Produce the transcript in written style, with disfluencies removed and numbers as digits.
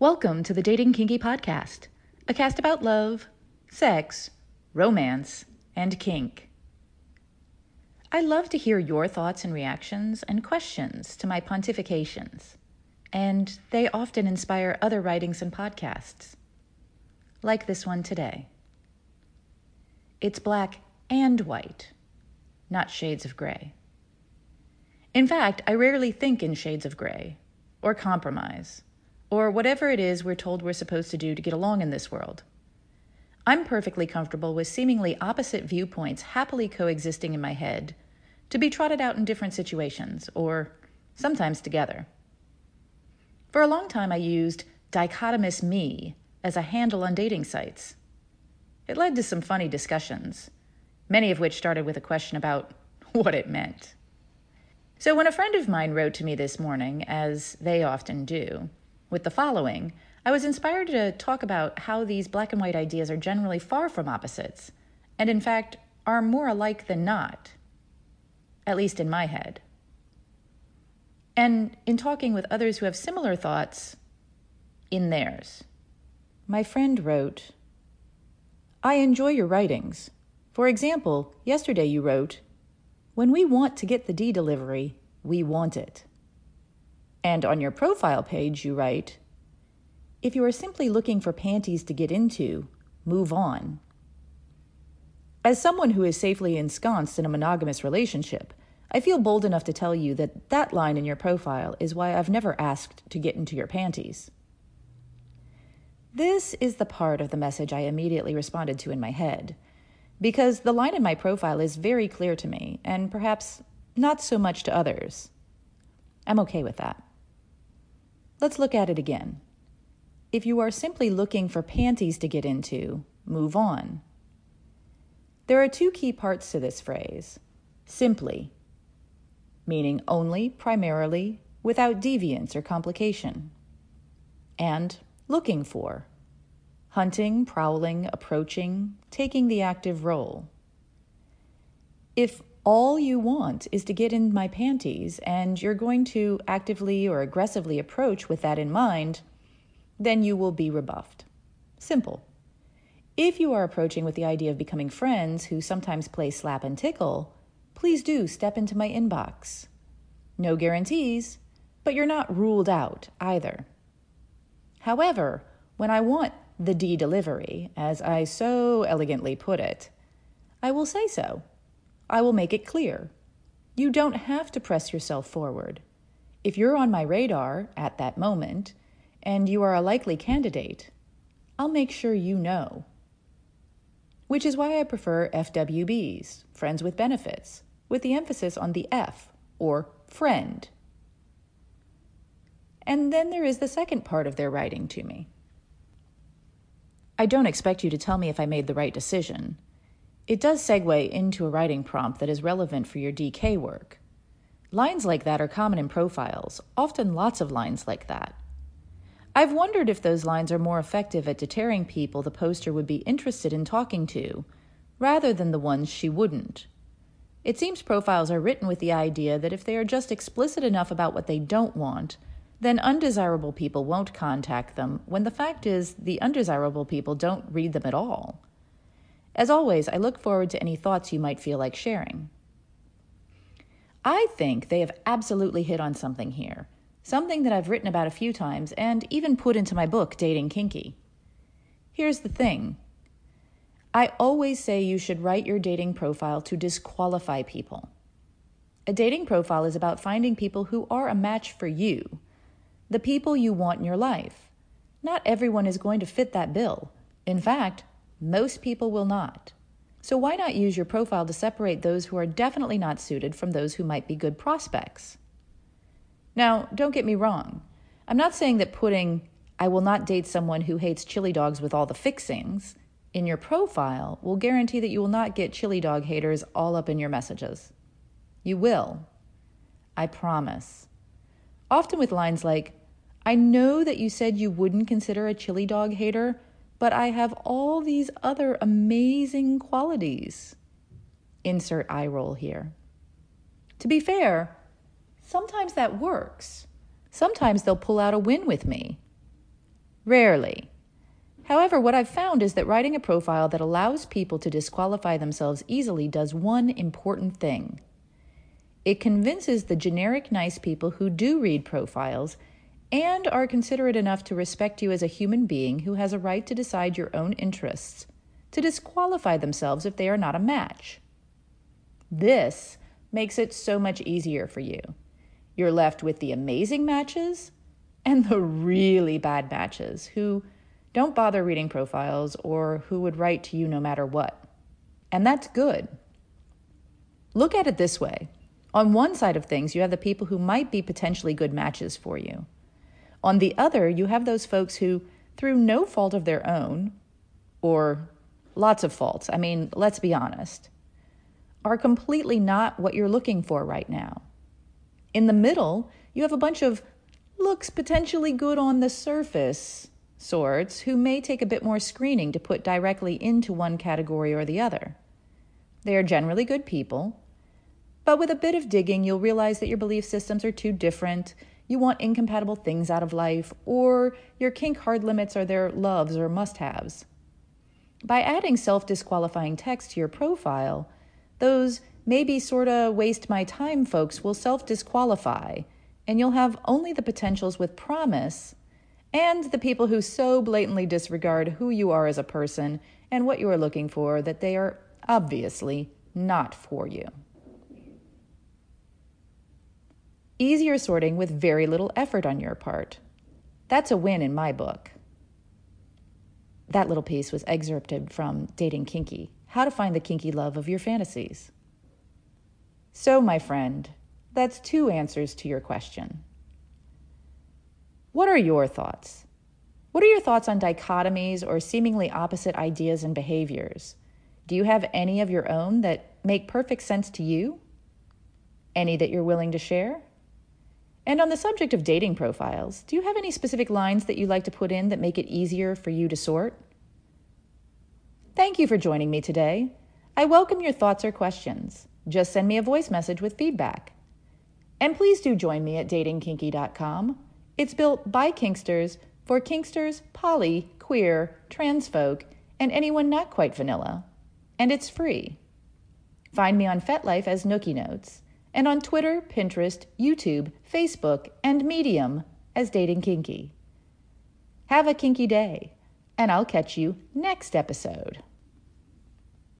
Welcome to the Dating Kinky podcast, a cast about love, sex, romance, and kink. I love to hear your thoughts and reactions and questions to my pontifications, and they often inspire other writings and podcasts, like this one today. It's black and white, not shades of gray. In fact, I rarely think in shades of gray or compromise, or whatever it is we're told we're supposed to do to get along in this world. I'm perfectly comfortable with seemingly opposite viewpoints happily coexisting in my head, to be trotted out in different situations, or sometimes together. For a long time, I used dichotomous me as a handle on dating sites. It led to some funny discussions, many of which started with a question about what it meant. So when a friend of mine wrote to me this morning, as they often do, with the following, I was inspired to talk about how these black and white ideas are generally far from opposites, and in fact, are more alike than not, at least in my head. And in talking with others who have similar thoughts in theirs. My friend wrote, I enjoy your writings. For example, yesterday you wrote, when we want to get the D delivery, we want it. And on your profile page, you write, if you are simply looking for panties to get into, move on. As someone who is safely ensconced in a monogamous relationship, I feel bold enough to tell you that that line in your profile is why I've never asked to get into your panties. This is the part of the message I immediately responded to in my head, because the line in my profile is very clear to me, and perhaps not so much to others. I'm okay with that. Let's look at it again. If you are simply looking for panties to get into, move on. There are two key parts to this phrase. Simply, meaning only, primarily, without deviance or complication. And looking for, hunting, prowling, approaching, taking the active role. If all you want is to get in my panties and you're going to actively or aggressively approach with that in mind, then you will be rebuffed. Simple. If you are approaching with the idea of becoming friends who sometimes play slap and tickle, please do step into my inbox. No guarantees, but you're not ruled out either. However, when I want the D delivery, as I so elegantly put it, I will say so. I will make it clear. You don't have to press yourself forward. If you're on my radar at that moment, and you are a likely candidate, I'll make sure you know. Which is why I prefer FWBs, friends with benefits, with the emphasis on the F, or friend. And then there is the second part of their writing to me. I don't expect you to tell me if I made the right decision. It does segue into a writing prompt that is relevant for your DK work. Lines like that are common in profiles, often lots of lines like that. I've wondered if those lines are more effective at deterring people the poster would be interested in talking to, rather than the ones she wouldn't. It seems profiles are written with the idea that if they are just explicit enough about what they don't want, then undesirable people won't contact them, when the fact is the undesirable people don't read them at all. As always, I look forward to any thoughts you might feel like sharing. I think they have absolutely hit on something here. Something that I've written about a few times and even put into my book, Dating Kinky. Here's the thing. I always say you should write your dating profile to disqualify people. A dating profile is about finding people who are a match for you, the people you want in your life. Not everyone is going to fit that bill. In fact, most people will not. So why not use your profile to separate those who are definitely not suited from those who might be good prospects? Now, don't get me wrong. I'm not saying that putting, I will not date someone who hates chili dogs with all the fixings, in your profile will guarantee that you will not get chili dog haters all up in your messages. You will. I promise. Often with lines like, I know that you said you wouldn't consider a chili dog hater, but I have all these other amazing qualities. Insert eye roll here. To be fair, sometimes that works. Sometimes they'll pull out a win with me. Rarely. However, what I've found is that writing a profile that allows people to disqualify themselves easily does one important thing. It convinces the generic nice people who do read profiles and are considerate enough to respect you as a human being who has a right to decide your own interests, to disqualify themselves if they are not a match. This makes it so much easier for you. You're left with the amazing matches and the really bad matches who don't bother reading profiles or who would write to you no matter what. And that's good. Look at it this way. On one side of things, you have the people who might be potentially good matches for you. On the other, you have those folks who, through no fault of their own, or lots of faults, I mean, let's be honest, are completely not what you're looking for right now. In the middle, you have a bunch of looks potentially good on the surface sorts who may take a bit more screening to put directly into one category or the other. They are generally good people, but with a bit of digging, you'll realize that your belief systems are too different, you want incompatible things out of life, or your kink hard limits are their loves or must-haves. By adding self-disqualifying text to your profile, those maybe sorta waste my time folks will self-disqualify, and you'll have only the potentials with promise and the people who so blatantly disregard who you are as a person and what you are looking for that they are obviously not for you. Easier sorting with very little effort on your part. That's a win in my book. That little piece was excerpted from Dating Kinky, How to Find the Kinky Love of Your Fantasies. So, my friend, that's two answers to your question. What are your thoughts? What are your thoughts on dichotomies or seemingly opposite ideas and behaviors? Do you have any of your own that make perfect sense to you? Any that you're willing to share? And on the subject of dating profiles, do you have any specific lines that you like to put in that make it easier for you to sort? Thank you for joining me today. I welcome your thoughts or questions. Just send me a voice message with feedback. And please do join me at datingkinky.com. It's built by kinksters for kinksters, poly, queer, trans folk, and anyone not quite vanilla. And it's free. Find me on FetLife as Nookie Notes, and on Twitter, Pinterest, YouTube, Facebook, and Medium as Dating Kinky. Have a kinky day, and I'll catch you next episode.